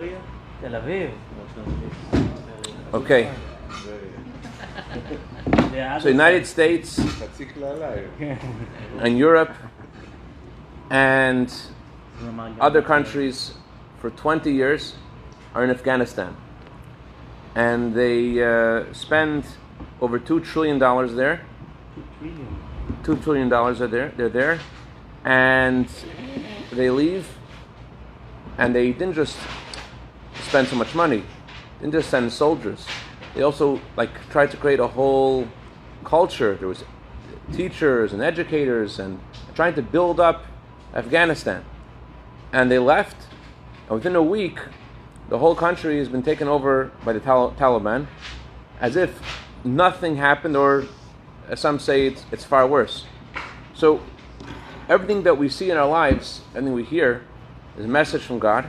Tel Aviv. Okay. So United States and Europe and other countries for 20 years are in Afghanistan. And they spend over $2 trillion there. $2 trillion are there. They're there. And they leave. And they didn't just spend so much money. They didn't just send soldiers. They also tried to create a whole culture. There was teachers and educators and trying to build up Afghanistan. And they left. And within a week, the whole country has been taken over by the Taliban as if nothing happened, or as some say, it's far worse. So everything that we see in our lives, everything we hear, is a message from God.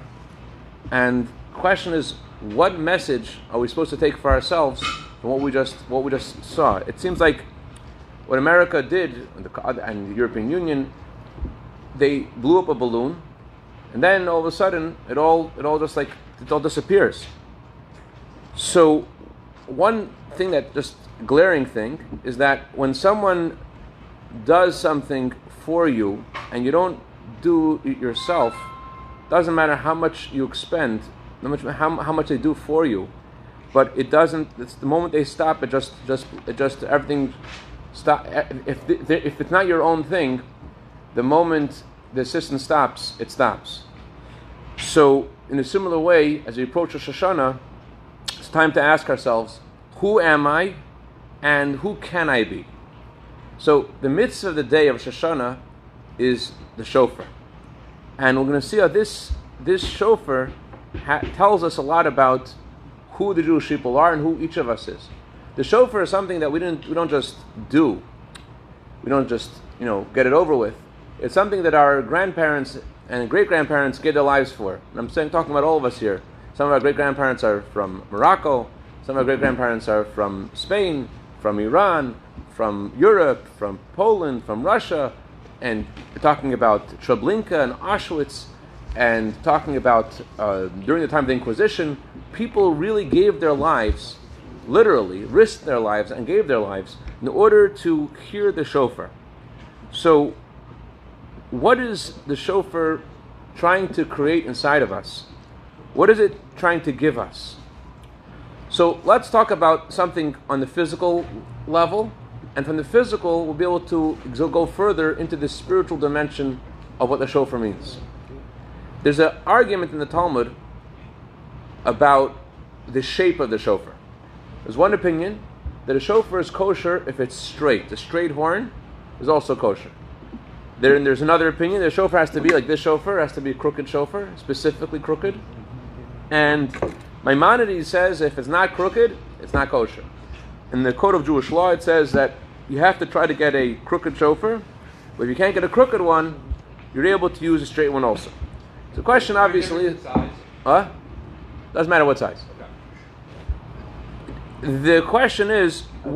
And the question is, what message are we supposed to take for ourselves from what we just saw? It seems like what America did and the European Union, they blew up a balloon, and then all of a sudden it all disappears. So one thing that just glaring thing is that when someone does something for you and you don't do it yourself, doesn't matter how much you expend. How much they do for you, but it doesn't. It's the moment they stop. It just everything stop. If it's not your own thing, the moment the assistance stops, it stops. So in a similar way, as we approach Rosh Hashanah, it's time to ask ourselves, who am I, and who can I be? So the mitzvah of the day of Rosh Hashanah is the shofar, and we're going to see how this shofar tells us a lot about who the Jewish people are and who each of us is. The shofar is something that we don't just do. We don't just get it over with. It's something that our grandparents and great grandparents gave their lives for. And I'm talking about all of us here. Some of our great grandparents are from Morocco. Some of our great grandparents are from Spain, from Iran, from Europe, from Poland, from Russia, and we're talking about Treblinka and Auschwitz. And talking about during the time of the Inquisition, people really gave their lives, literally risked their lives and gave their lives in order to hear the shofar. So what is the shofar trying to create inside of us? What is it trying to give us? So let's talk about something on the physical level, and from the physical we'll be able to go further into the spiritual dimension of what the shofar means. There's an argument in the Talmud about the shape of the shofar. There's one opinion that a shofar is kosher if it's straight. A straight horn is also kosher. There's another opinion that a shofar has to be like this shofar, has to be a crooked shofar, specifically crooked. And Maimonides says if it's not crooked, it's not kosher. In the Code of Jewish Law, it says that you have to try to get a crooked shofar, but if you can't get a crooked one, you're able to use a straight one also. So the question obviously is, doesn't matter what size. Okay. The question is, are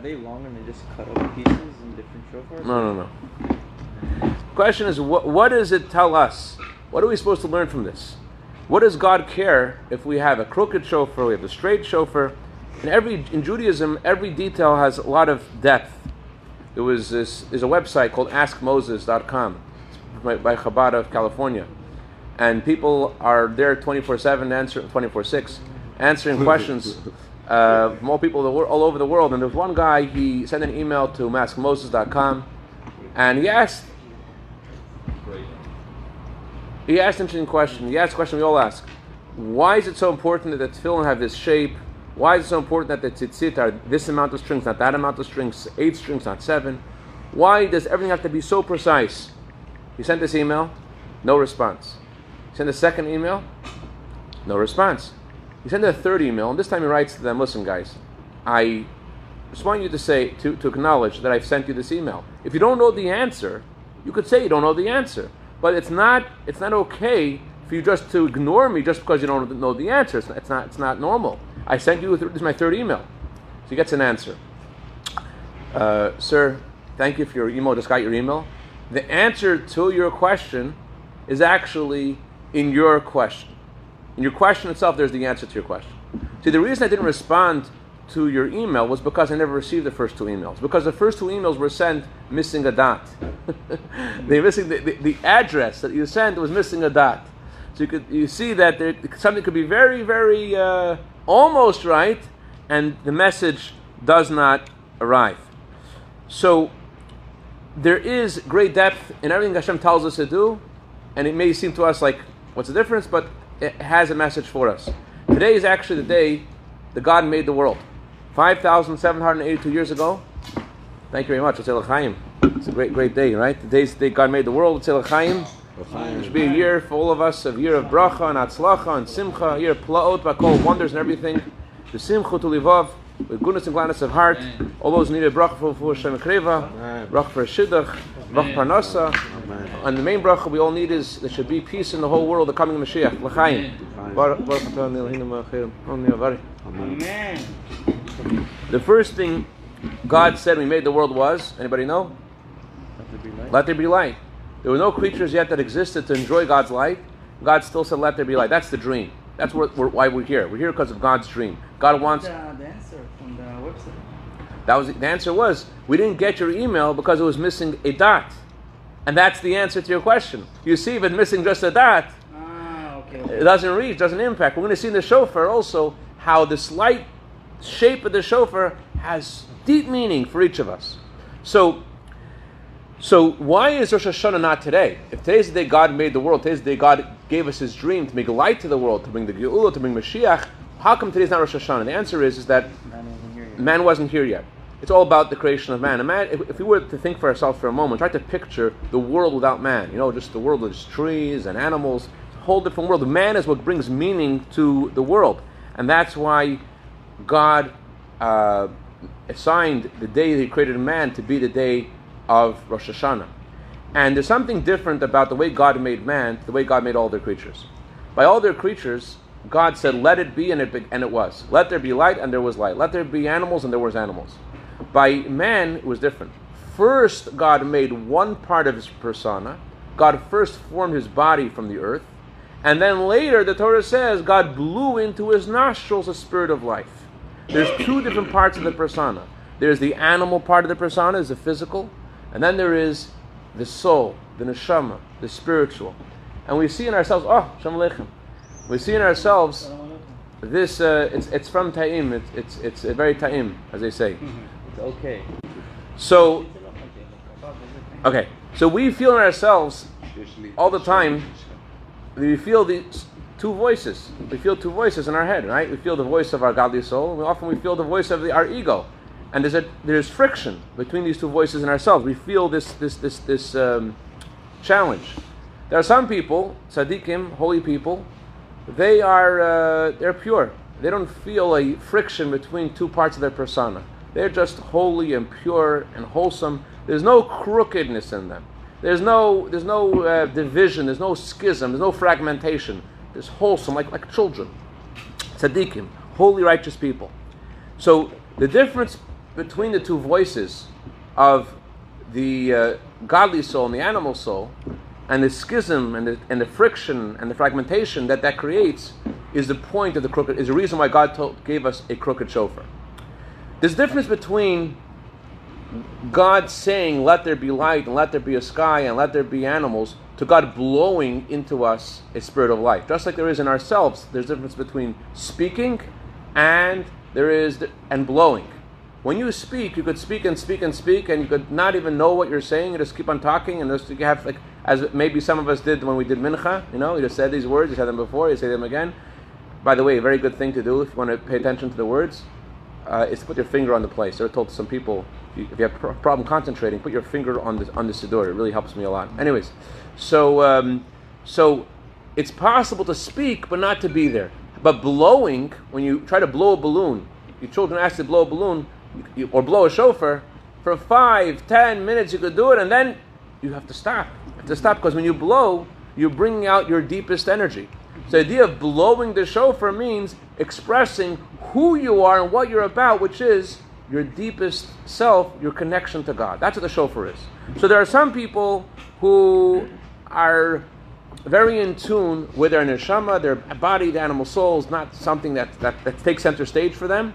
they long and they just cut up pieces in different shofars? No. The question is, what does it tell us? What are we supposed to learn from this? What does God care if we have a crooked shofar, we have a straight shofar? In Judaism, every detail has a lot of depth. There's a website called AskMoses.com. By Chabad of California, and people are there 24/7, 24/6, answering questions from all people all over the world. And there's one guy, he sent an email to AskMoses.com, and he asked an interesting question. He asked a question we all ask: why is it so important that the Tefillin have this shape? Why is it so important that the tzitzit are this amount of strings, not that amount of strings, 8 strings, not 7? Why does everything have to be so precise? He sent this email, no response. He sent a second email, no response. He sent a third email, and this time he writes to them, listen guys, I just want you to say, to acknowledge that I've sent you this email. If you don't know the answer, you could say you don't know the answer, but it's not okay for you just to ignore me just because you don't know the answer. It's not normal. I sent you, this is my third email. So he gets an answer. Sir, thank you for your email, just got your email. The answer to your question is actually in your question. In your question itself, there's the answer to your question. See, the reason I didn't respond to your email was because I never received the first two emails. Because the first two emails were sent missing a dot. They missing the address that you sent was missing a dot. So you see that there, something could be very, very almost right, and the message does not arrive. So there is great depth in everything Hashem tells us to do, and it may seem to us like, what's the difference? But it has a message for us. Today is actually the day that God made the world. 5,782 years ago. Thank you very much. Let's say L'chaim. It's a great, great day, right? Today's the day God made the world. Let's say L'chaim. It should be a year for all of us, a year of bracha and atzlacha and simcha, a year of plaot, bakol, wonders and everything. The simcha to livav, with goodness and gladness of heart. All those who need a bracha for Hashem Kreva, bracha for Shidduch, bracha Parnasa. And the main bracha we all need is there should be peace in the whole world, the coming Mashiach. L'chaim. Amen. The first thing God said we made the world was, anybody know? Let there be light. Let there be light. There were no creatures yet that existed to enjoy God's light. God still said, let there be light. That's the dream. That's why we're here. We're here because of God's dream. God wants... The answer from the website. That was the answer was, we didn't get your email because it was missing a dot. And that's the answer to your question. You see, if it's missing just a dot, it doesn't reach, doesn't impact. We're going to see in the shofar also how the slight shape of the shofar has deep meaning for each of us. So why is Rosh Hashanah not today? If today's the day God made the world, today's the day God gave us His dream to make light to the world, to bring the Geulah, to bring Mashiach, how come today's not Rosh Hashanah? The answer is that man wasn't here yet. It's all about the creation of man. If we were to think for ourselves for a moment, try to picture the world without man. You know, just the world with just trees and animals. It's a whole different world. Man is what brings meaning to the world. And that's why God assigned the day that He created man to be the day of Rosh Hashanah. And there's something different about the way God made man, the way God made all their creatures. By all their creatures, God said, let it be, and it was. Let there be light, and there was light. Let there be animals, and there was animals. By man, it was different. First, God made one part of His persona. God first formed His body from the earth. And then later, the Torah says, God blew into His nostrils the spirit of life. There's two different parts of the persona. There's the animal part of the persona, is the physical. And then there is the soul, the neshama, the spiritual. And we see in ourselves, Shalom Aleichem. We see in ourselves this, it's from Ta'im, it's a very Ta'im, as they say. It's okay. So we feel in ourselves all the time, we feel these two voices. We feel two voices in our head, right? We feel the voice of our godly soul, we feel the voice of our ego. And there's friction between these two voices and ourselves. We feel this challenge. There are some people, tzaddikim, holy people, they are they're pure. They don't feel a friction between two parts of their persona. They're just holy and pure and wholesome. There's no crookedness in them. There's no division. There's no schism. There's no fragmentation. There's wholesome, like children, tzaddikim, holy righteous people. So the difference between the two voices of the godly soul and the animal soul, and the schism and the friction and the fragmentation that creates, is the point of the crooked. Is the reason why God gave us a crooked shofar. There's a difference between God saying, "Let there be light," and "Let there be a sky," and "Let there be animals," to God blowing into us a spirit of life. Just like there is in ourselves, there's a difference between speaking and blowing. When you speak, you could speak and speak and speak, and you could not even know what you're saying. You just keep on talking, and just you have, like, as maybe some of us did when we did Mincha. You know, you just said these words. You said them before. You say them again. By the way, a very good thing to do if you want to pay attention to the words is to put your finger on the place. I was told to some people, if you have a problem concentrating, put your finger on the Sidor. It really helps me a lot. Anyways, so it's possible to speak, but not to be there. But blowing, when you try to blow a balloon, your children ask to blow a balloon. Or blow a shofar for 5-10 minutes. You could do it, and then you have to stop. Because when you blow, you're bringing out your deepest energy. So the idea of blowing the shofar means expressing who you are and what you're about, which is your deepest self, your connection to God. That's what the shofar is. So there are some people who are very in tune with their neshama, their body, the animal soul is not something that takes center stage for them.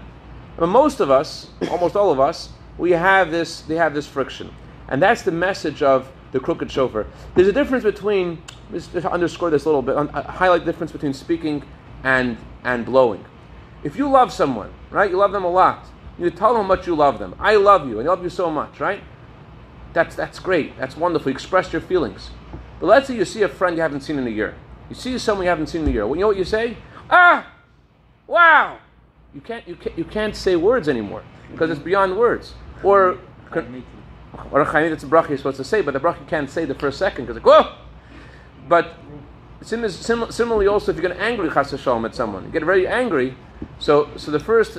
But most of us, almost all of us, they have this friction. And that's the message of the crooked shofar. There's a difference between, just to underscore this a little bit, highlight the difference between speaking and blowing. If you love someone, right, you love them a lot, you tell them how much you love them. I love you, and I love you so much, right? That's great, that's wonderful, you express your feelings. But let's say you see a friend you haven't seen in a year. You see someone you haven't seen in a year. Well, you know what you say? Ah! Wow! You can't say words anymore, because it's beyond words. Or a L'chaim, that's a bracha you're supposed to say, but the bracha can't say the first second, because it's like, whoa! But similarly also, if you're going to angry chas v'shalom at someone, you get very angry, so the first,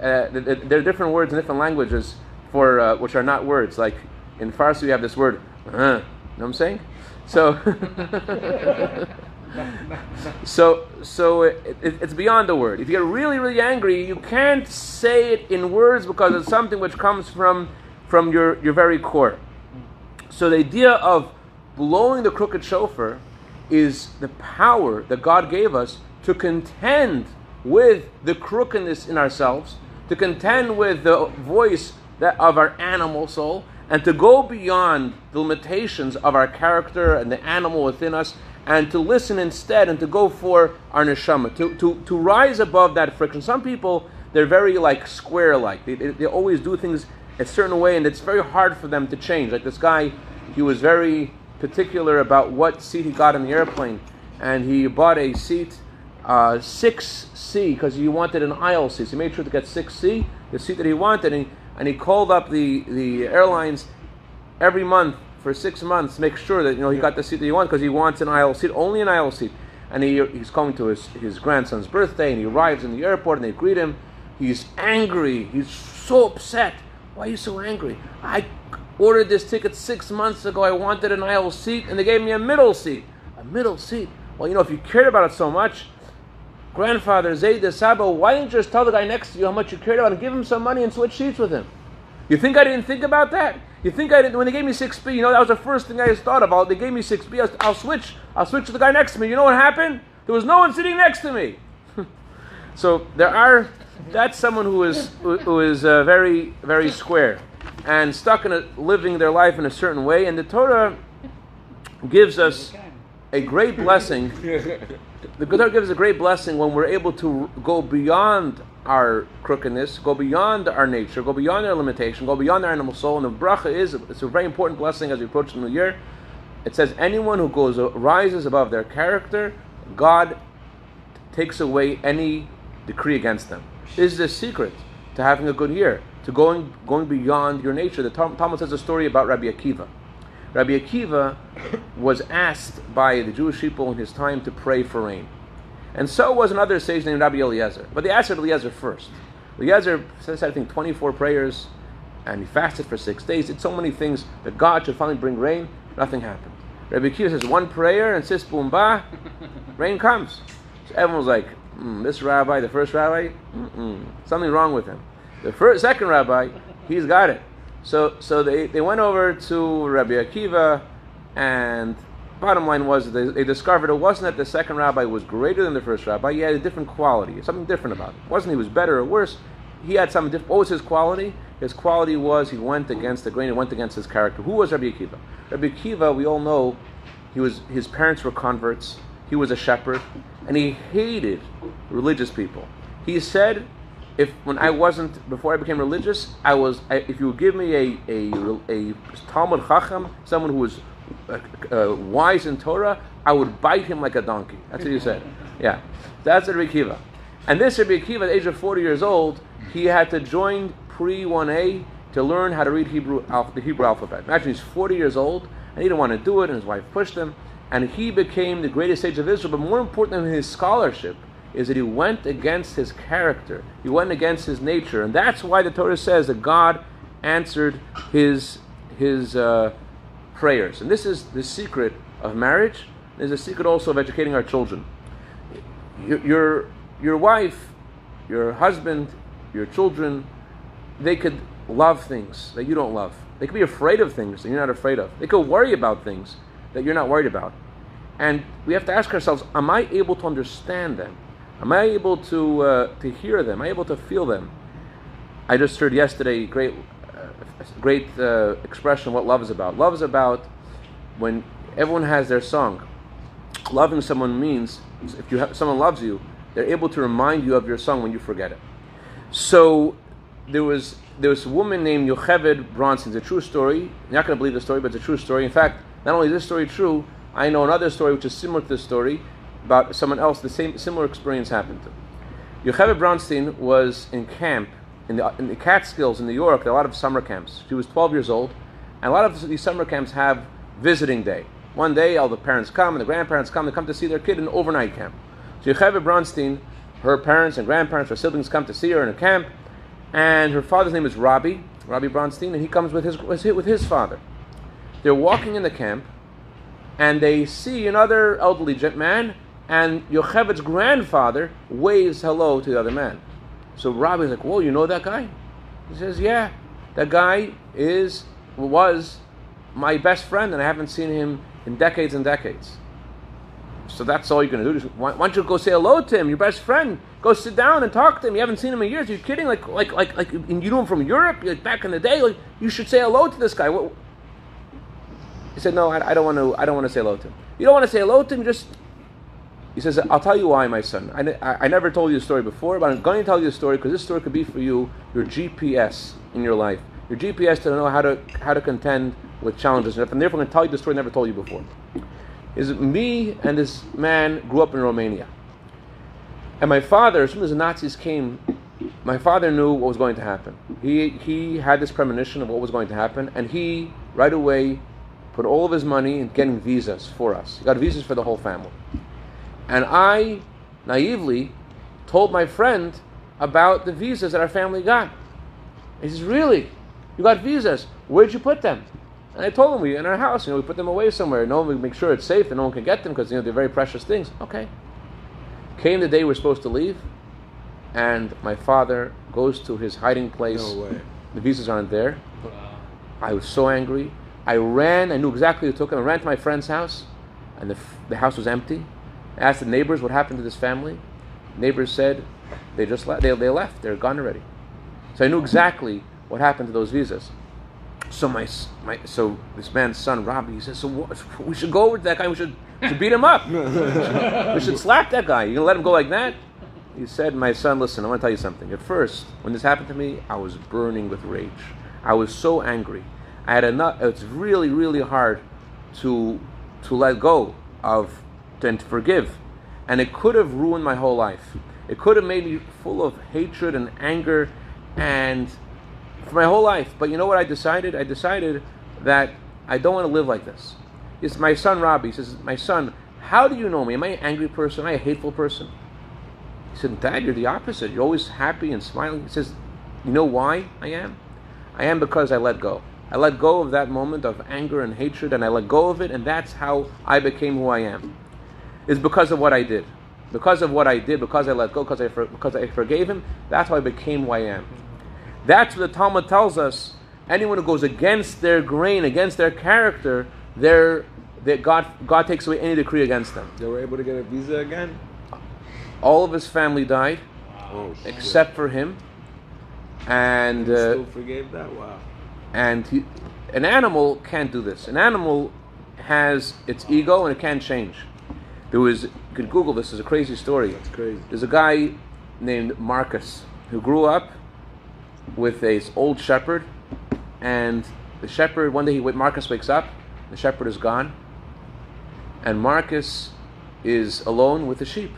there are different words in different languages for which are not words. Like, in Farsi we have this word, you know what I'm saying? So it's beyond the word. If you get really, really angry, you can't say it in words, because it's something which comes from your very core. So the idea of blowing the crooked shofar is the power that God gave us to contend with the crookedness in ourselves, to contend with the voice of our animal soul, and to go beyond the limitations of our character and the animal within us, and to listen instead, and to go for our neshama, to rise above that friction. Some people, they're very like square-like. They always do things a certain way, and it's very hard for them to change. Like this guy, he was very particular about what seat he got in the airplane, and he bought a seat 6C because he wanted an aisle seat. So he made sure to get 6C, the seat that he wanted, and he called up the airlines every month for 6 months to make sure that he got the seat that he wanted, because he wants an aisle seat, only an aisle seat. And he's coming to his grandson's birthday, and he arrives in the airport, and they greet him. He's angry. He's so upset. Why are you so angry? I ordered this ticket 6 months ago. I wanted an aisle seat, and they gave me a middle seat. A middle seat? Well, if you cared about it so much, grandfather, Zayda, Sabo, why didn't you just tell the guy next to you how much you cared about it and give him some money and switch seats with him? You think I didn't think about that? You think I didn't? When they gave me 6B, that was the first thing I just thought about. They gave me 6B, I'll switch to the guy next to me. You know what happened? There was no one sitting next to me. So that's someone who is very, very square and stuck in living their life in a certain way. And the Torah gives us a great blessing. The Torah gives a great blessing when we're able to go beyond our crookedness, go beyond our nature, go beyond our limitation, go beyond our animal soul. And the bracha it's a very important blessing as we approach the new year. It says, anyone who rises above their character, God takes away any decree against them. This is the secret to having a good year, to going beyond your nature. The Talmud says a story about Rabbi Akiva. Rabbi Akiva was asked by the Jewish people in his time to pray for rain. And so was another sage named Rabbi Eliezer. But they asked Rabbi Eliezer first. Eliezer said, I think, 24 prayers, and he fasted for 6 days. Did so many things that God should finally bring rain. Nothing happened. Rabbi Akiva says one prayer, and sis boom ba, rain comes. So everyone was like, this rabbi, the first rabbi, something wrong with him. The second rabbi, he's got it. So they went over to Rabbi Akiva, and bottom line was they discovered it wasn't that the second rabbi was greater than the first rabbi. He had a different quality, something different about it. It wasn't he was better or worse. He had something different. What was his quality? His quality was he went against the grain. He went against his character. Who was Rabbi Akiva? Rabbi Akiva, we all know, his parents were converts. He was a shepherd, and he hated religious people. He said, before I became religious, if you would give me a Talmud Chacham, someone who was wise in Torah, I would bite him like a donkey. That's what he said. Yeah, that's Rabbi Akiva. And this Rabbi Akiva, at the age of 40 years old, he had to join pre-1A to learn how to read the Hebrew alphabet. Imagine he's 40 years old, and he didn't want to do it, and his wife pushed him, and he became the greatest sage of Israel. But more important than his scholarship is that he went against his character. He went against his nature. And that's why the Torah says that God answered his prayers. And this is the secret of marriage. There's a secret also of educating our children. Your wife, your husband, your children, they could love things that you don't love. They could be afraid of things that you're not afraid of. They could worry about things that you're not worried about. And we have to ask ourselves, am I able to understand them? Am I able to hear them? Am I able to feel them? I just heard yesterday great expression what love is about. Love is about when everyone has their song. Loving someone means if you have, someone loves you, they're able to remind you of your song when you forget it. So there was a woman named Yocheved Bronstein. It's a true story. You're not going to believe the story, but it's a true story. In fact, not only is this story true, I know another story which is similar to this story about someone else. The same similar experience happened to Yocheved Bronstein. Was in camp in the Catskills in New York. There are a lot of summer camps. She was 12 years old, and a lot of these summer camps have visiting day. One day, all the parents come and the grandparents come. They come to see their kid in an overnight camp. So Yocheved Bronstein, her parents and grandparents, her siblings come to see her in a camp, and her father's name is Robbie Bronstein, and he comes with his father. They're walking in the camp, and they see another elderly man, and Yocheved's grandfather waves hello to the other man. So Robbie's like, "Whoa, you know that guy?" He says, "Yeah, that guy was my best friend, and I haven't seen him in decades and decades." So that's all you're going to do. Just, why don't you go say hello to him, your best friend? Go sit down and talk to him. You haven't seen him in years. Are you kidding? Like, and you knew him from Europe, like back in the day. Like, you should say hello to this guy. What? He said, "No, I don't want to say hello to him." You don't want to say hello to him. Just, he says, "I'll tell you why, my son. I never told you the story before, but I'm going to tell you the story because this story could be for you your GPS in your life, your GPS to know how to contend with challenges, and therefore I'm going to tell you the story I never told you before." Is me and this man grew up in Romania, and my father, as soon as the Nazis came, my father knew what was going to happen. He had this premonition of what was going to happen, and he right away put all of his money in getting visas for us. He got visas for the whole family. And I naively told my friend about the visas that our family got. He says, "Really? You got visas? Where'd you put them?" And I told him, "We in our house, we put them away somewhere. No one, we make sure it's safe and no one can get them because they're very precious things." Okay. Came the day we're supposed to leave, and my father goes to his hiding place. No way. The visas aren't there. Wow. I was so angry. I ran. I knew exactly who took them. I ran to my friend's house, and the house was empty. I asked the neighbors what happened to this family. Neighbors said they just they left. They're gone already. So I knew exactly what happened to those visas. So so this man's son Robbie, he says, "So we should go over to that guy. We should beat him up. We should slap that guy. You gonna let him go like that?" He said, "My son, listen. I want to tell you something. At first, when this happened to me, I was burning with rage. I was so angry. I had enough. It's really, really hard to let go of and to forgive, and it could have ruined my whole life. It could have made me full of hatred and anger, and for my whole life. But you know what I decided? I decided that I don't want to live like this." It's my son Robbie. He says, "My son, how do you know me? Am I an angry person? Am I a hateful person?" He said, "Dad, you're the opposite. You're always happy and smiling." He says, "You know why I am? I am because I let go. I let go of that moment of anger and hatred, and I let go of it, and that's how I became who I am. It's because of what I did. Because of what I did, because I let go, because I forgave him, that's how I became who I am." That's what the Talmud tells us. Anyone who goes against their grain, against their character, God takes away any decree against them. They were able to get a visa again? All of his family died, except for him. And still forgave that? Wow. And an animal can't do this. An animal has its ego and it can't change. You can Google this. It's a crazy story. That's crazy. There's a guy named Marcus who grew up with an old shepherd, and the shepherd, one day Marcus wakes up, the shepherd is gone, and Marcus is alone with the sheep.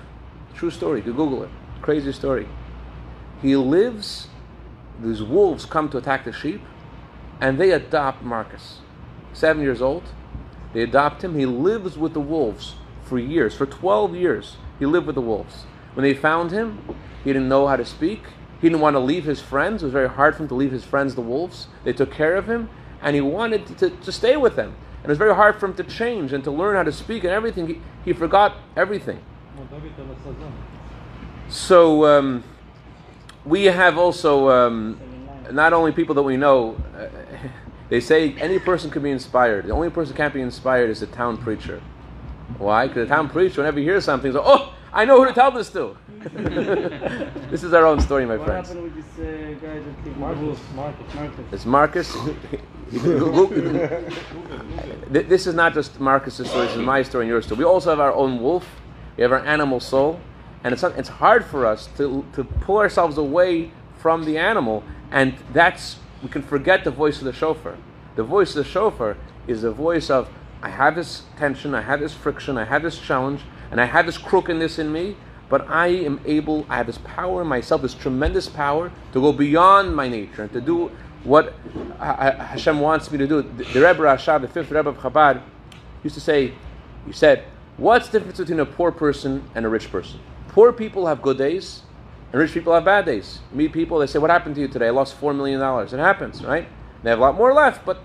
True story. You can Google it. Crazy story. These wolves come to attack the sheep, and they adopt Marcus. 7 years old, they adopt him. He lives with the wolves for years. For 12 years, he lived with the wolves. When they found him, he didn't know how to speak. He didn't want to leave his friends. It was very hard for him to leave his friends, the wolves. They took care of him, and he wanted to stay with them. And it was very hard for him to change and to learn how to speak and everything. He forgot everything. So we have also not only people that we know, they say any person can be inspired. The only person who can't be inspired is the town preacher. Why? Because the Talmud preacher, whenever he hears something, he's like, oh, I know who to tell this to. This is our own story, my friends. What happened with this guy that kicked Marcus? It's Marcus. This is not just Marcus's story. This is my story and your story. We also have our own wolf. We have our animal soul. And it's hard for us to pull ourselves away from the animal. And we can forget the voice of the shofar. The voice of the shofar is the voice of, I have this tension, I have this friction, I have this challenge, and I have this crookedness in me, but I have this power in myself, this tremendous power to go beyond my nature and to do what Hashem wants me to do. The Rebbe Rasha, the fifth Rebbe of Chabad, he said, what's the difference between a poor person and a rich person? Poor people have good days, and rich people have bad days. You meet people, they say, what happened to you today? I lost $4 million. It happens, right? They have a lot more left, but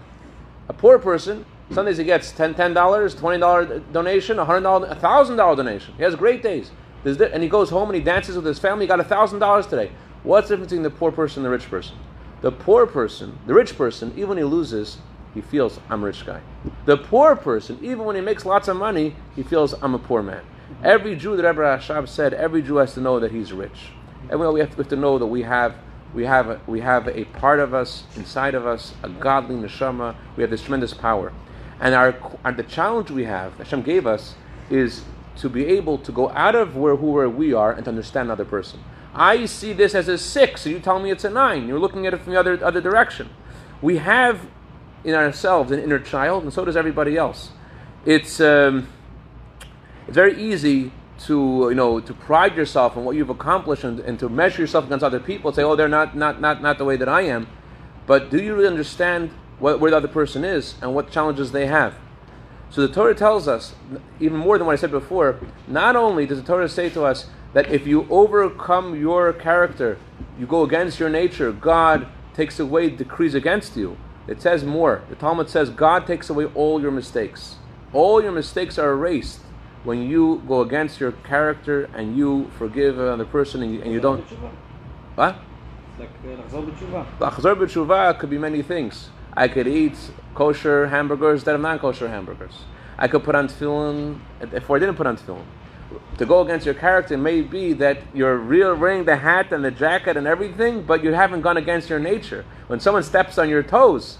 a poor person, some days he gets $10, $20 donation, $100, $1,000 donation. He has great days. And he goes home and he dances with his family. He got $1,000 today. What's the difference between the poor person and the rich person? The poor person, the rich person, even when he loses, he feels, I'm a rich guy. The poor person, even when he makes lots of money, he feels, I'm a poor man. Every Jew, the Rebbe Rashab said, every Jew has to know that he's rich. And we have to know that we have a part of us, inside of us, a godly neshama. We have this tremendous power. And the challenge we have, Hashem gave us, is to be able to go out of where we are and to understand another person. I see this as a 6, so you tell me it's a 9. You're looking at it from the other direction. We have in ourselves an inner child, and so does everybody else. It's very easy to pride yourself on what you've accomplished and to measure yourself against other people and say, oh, they're not the way that I am. But do you really understand where the other person is and what challenges they have? So the Torah tells us, even more than what I said before, not only does the Torah say to us that if you overcome your character, you go against your nature, God takes away decrees against you. It says more. The Talmud says God takes away all your mistakes. All your mistakes are erased when you go against your character and you forgive another person and you don't. What? Chazor b'tshuva could be many things. I could eat kosher hamburgers instead of non-kosher hamburgers. I could put on tefillin if I didn't put on tefillin. To go against your character may be that you're wearing the hat and the jacket and everything, but you haven't gone against your nature. When someone steps on your toes,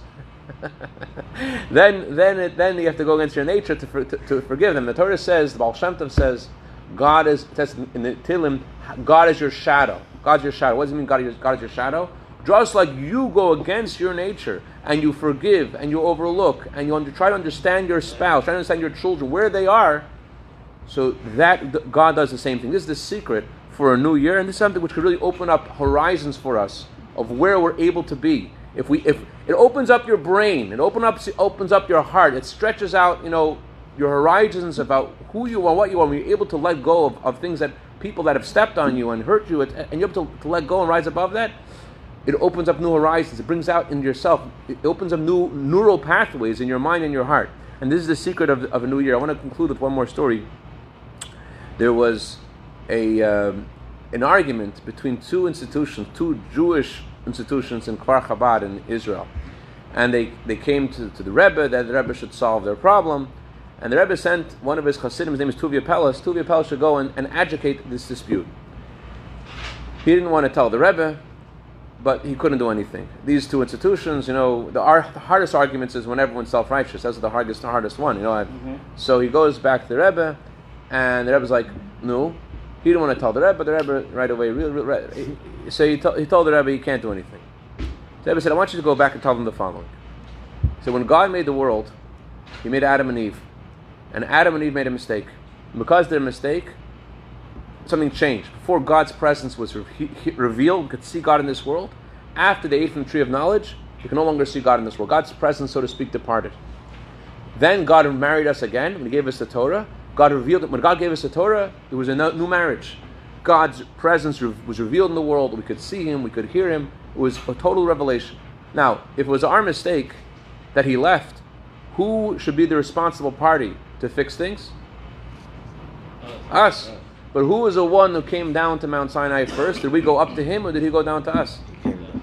then you have to go against your nature to forgive them. The Torah says, the Baal Shem Tov says, God is, it says in the Tefillin, God is your shadow. God's your shadow. What does it mean? God is your shadow. Just like you go against your nature and you forgive and you overlook and you try to understand your spouse, try to understand your children, where they are, so that God does the same thing. This is the secret for a new year, and this is something which could really open up horizons for us of where we're able to be. If it opens up your brain, it opens up your heart, it stretches out, your horizons about who you are, what you are. When you're able to let go of things that people that have stepped on you and hurt you, and you're able to let go and rise above that, it opens up new horizons. It brings out in yourself. It opens up new neural pathways in your mind and your heart. And this is the secret of a new year. I want to conclude with one more story. There was an argument between two institutions, two Jewish institutions in Kfar Chabad in Israel. And they came to the Rebbe that the Rebbe should solve their problem. And the Rebbe sent one of his chassidim, his name is Tuvia Pellas. Tuvia Pellas should go and adjudicate this dispute. He didn't want to tell the Rebbe, but he couldn't do anything. These two institutions, the hardest arguments is when everyone's self-righteous. That's the hardest one. So he goes back to the Rebbe, and the Rebbe's like, no. He didn't want to tell the Rebbe, but the Rebbe right away, so he told the Rebbe he can't do anything. The Rebbe said, I want you to go back and tell them the following. He said, when God made the world, he made Adam and Eve. And Adam and Eve made a mistake. And because of their mistake, something changed. Before God's presence was revealed, we could see God in this world. After they ate from the tree of knowledge, you can no longer see God in this world. God's presence, so to speak, departed. Then God married us again when he gave us the Torah. God revealed it. When God gave us the Torah, it was a new marriage. God's presence was revealed in the world. We could see him. We could hear him. It was a total revelation. Now, if it was our mistake that he left, who should be the responsible party to fix things? Us. But who was the one who came down to Mount Sinai first? Did we go up to him or did he go down to us?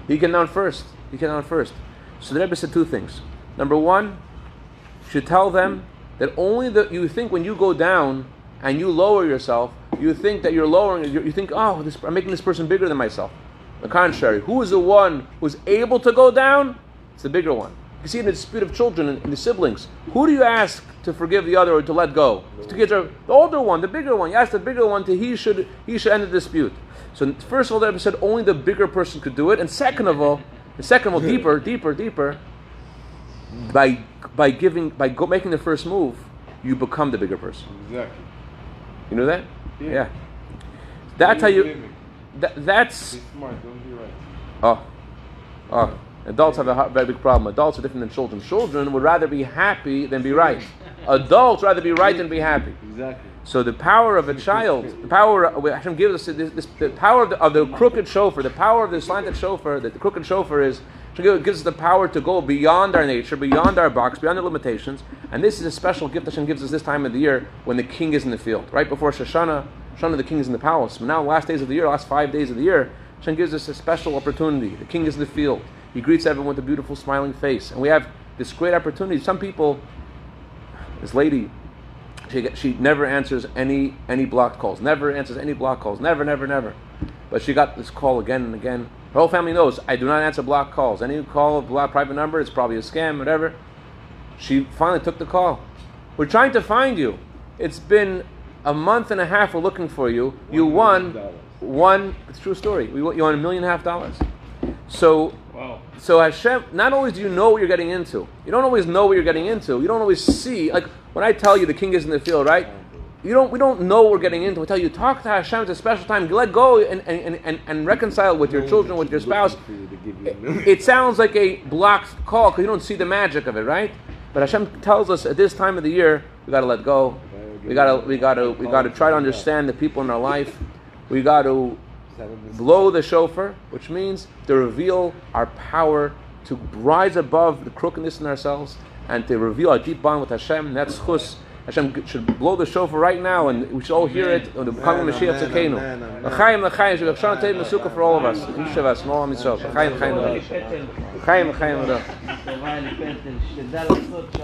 He came down first. So the Rebbe said two things. Number one, you should tell them that only that you think when you go down and you lower yourself, you think that you're lowering, you think, oh, this, I'm making this person bigger than myself. The contrary, who is the one who's able to go down? It's the bigger one. You see in the dispute of children and the siblings, who do you ask to forgive the other or to let go? The kids are the older one, the bigger one. You ask the bigger one to he should end the dispute. So first of all, the Rebbe said only the bigger person could do it, and second of all, deeper. By making the first move, you become the bigger person. Exactly. You know that? Yeah. That's how you. That's. Be smart. Don't be right. Oh. Adults have a very big problem. Adults are different than children. Children would rather be happy than be right. Adults rather be right than be happy. Exactly. So the power of a child, the power Hashem gives us, the power of the crooked shofar, the power of the slanted shofar, the crooked shofar is Hashem gives us the power to go beyond our nature, beyond our box, beyond our limitations. And this is a special gift Hashem gives us this time of the year when the king is in the field. Right before Shoshana, the king is in the palace. Now, last days of the year, last 5 days of the year, Hashem gives us a special opportunity. The king is in the field. He greets everyone with a beautiful, smiling face. And we have this great opportunity. Some people, this lady, she never answers any blocked calls. Never. But she got this call again and again. Her whole family knows, I do not answer blocked calls. Any call, blocked private number, it's probably a scam, whatever. She finally took the call. We're trying to find you. It's been a month and a half we're looking for you. You won. It's a true story. You won $1.5 million. So... Wow. So Hashem, not always do you know what you're getting into. You don't always know what you're getting into. You don't always see, like when I tell you the king is in the field, right? We don't know what we're getting into. We tell you, talk to Hashem, it's a special time. Let go and reconcile with your children, with your spouse. It sounds like a blocked call because you don't see the magic of it, right? But Hashem tells us at this time of the year, we gotta let go. We gotta try to understand the people in our life. We gotta blow the shofar, which means to reveal our power to rise above the crookedness in ourselves and to reveal our deep bond with Hashem. That's chus. Hashem should blow the shofar right now, and we should all hear it on the coming Mashiach Tzakenu. L'chaim, Shidduch Shana Tevim Nesukah for all of us. Yishevas, Noam Yisrael. L'chaim.